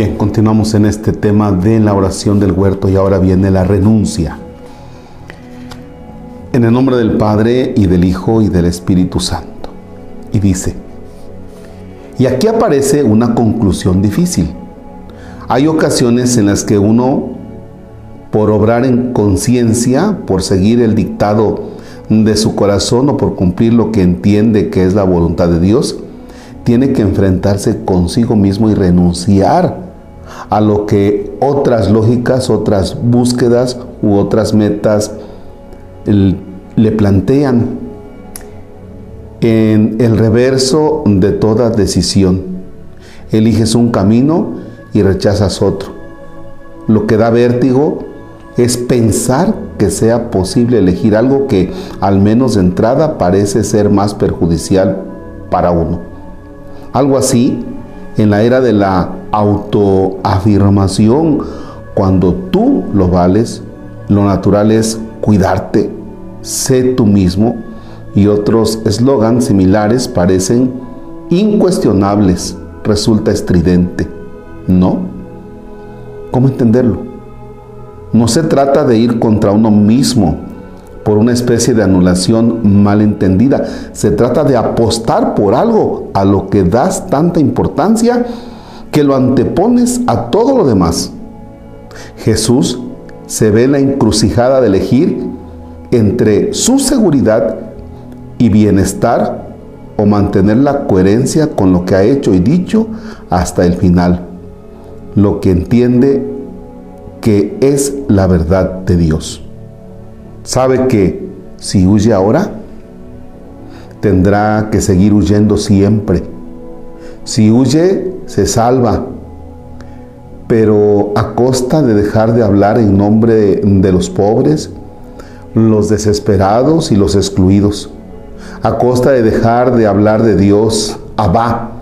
Bien, continuamos en este tema de la oración del huerto y ahora viene la renuncia. En el nombre del Padre y del Hijo y del Espíritu Santo. Y dice, y aquí aparece una conclusión difícil. Hay ocasiones en las que uno, por obrar en conciencia, por seguir el dictado de su corazón o por cumplir lo que entiende que es la voluntad de Dios, tiene que enfrentarse consigo mismo y renunciar a lo que otras lógicas, otras búsquedas u otras metas le plantean. En el reverso de toda decisión, eliges un camino y rechazas otro. Lo que da vértigo es pensar que sea posible elegir algo que, al menos de entrada, parece ser más perjudicial para uno. Algo así en la era de la autoafirmación. Cuando tú lo vales, lo natural es cuidarte, sé tú mismo, y otros eslogans similares parecen incuestionables. Resulta estridente, ¿no? ¿Cómo entenderlo? No se trata de ir contra uno mismo por una especie de anulación malentendida. Se trata de apostar por algo a lo que das tanta importancia que lo antepones a todo lo demás. Jesús se ve en la encrucijada de elegir entre su seguridad y bienestar o mantener la coherencia con lo que ha hecho y dicho hasta el final, lo que entiende que es la verdad de Dios. Sabe que si huye ahora, tendrá que seguir huyendo siempre. Si huye, se salva, pero a costa de dejar de hablar en nombre de los pobres, los desesperados y los excluidos. A costa de dejar de hablar de Dios, Abba,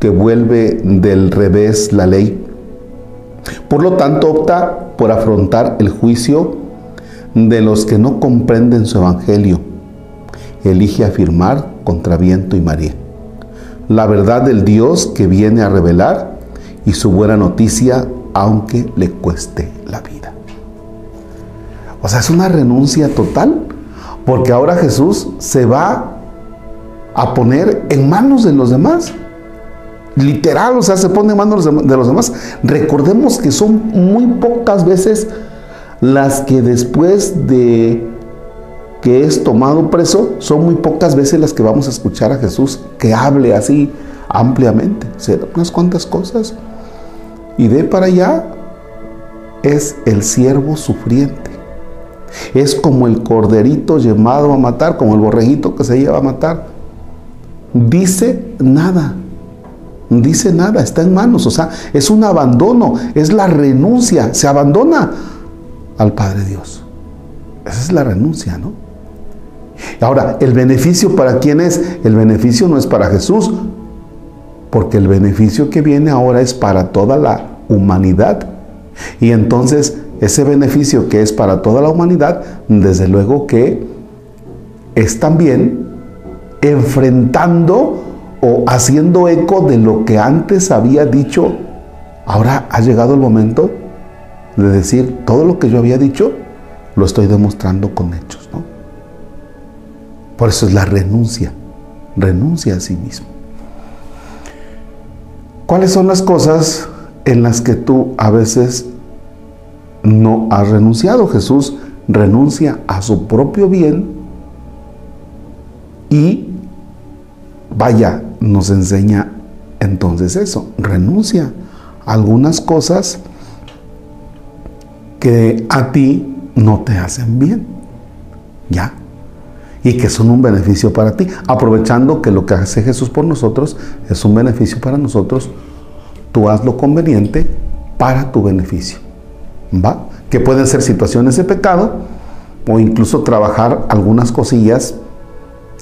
que vuelve del revés la ley. Por lo tanto, opta por afrontar el juicio de los que no comprenden su evangelio. Elige afirmar contra viento y marea la verdad del Dios que viene a revelar y su buena noticia, aunque le cueste la vida. O sea, es una renuncia total, porque ahora Jesús se va a poner en manos de los demás. Literal, o sea, se pone en manos de los demás. Recordemos que son muy pocas veces las que después de que es tomado preso, son muy pocas veces las que vamos a escuchar a Jesús que hable así ampliamente. O sea, unas cuantas cosas. Y de para allá es el siervo sufriente. Es como el corderito llamado a matar, como el borreguito que se lleva a matar. Dice nada. Dice nada, está en manos, o sea, es un abandono, es la renuncia, se abandona al Padre Dios. Esa es la renuncia, ¿no? Ahora, ¿el beneficio para quién es? El beneficio no es para Jesús, porque el beneficio que viene ahora es para toda la humanidad. Y entonces, ese beneficio que es para toda la humanidad, desde luego que es también enfrentando o haciendo eco de lo que antes había dicho. Ahora ha llegado el momento de decir, todo lo que yo había dicho, lo estoy demostrando con hechos, ¿no? Por eso es la renuncia, renuncia a sí mismo. ¿Cuáles son las cosas en las que tú a veces no has renunciado? Jesús renuncia a su propio bien y, vaya, nos enseña entonces eso, renuncia a algunas cosas que a ti no te hacen bien, ¿ya? Y que son un beneficio para ti, aprovechando que lo que hace Jesús por nosotros es un beneficio para nosotros. Tú haz lo conveniente para tu beneficio, ¿va? Que pueden ser situaciones de pecado o incluso trabajar algunas cosillas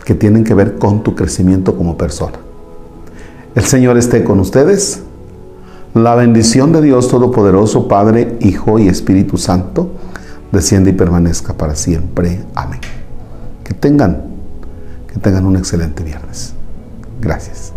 que tienen que ver con tu crecimiento como persona. El Señor esté con ustedes. La bendición de Dios Todopoderoso, Padre, Hijo y Espíritu Santo, desciende y permanezca para siempre. Amén. Que tengan un excelente viernes. Gracias.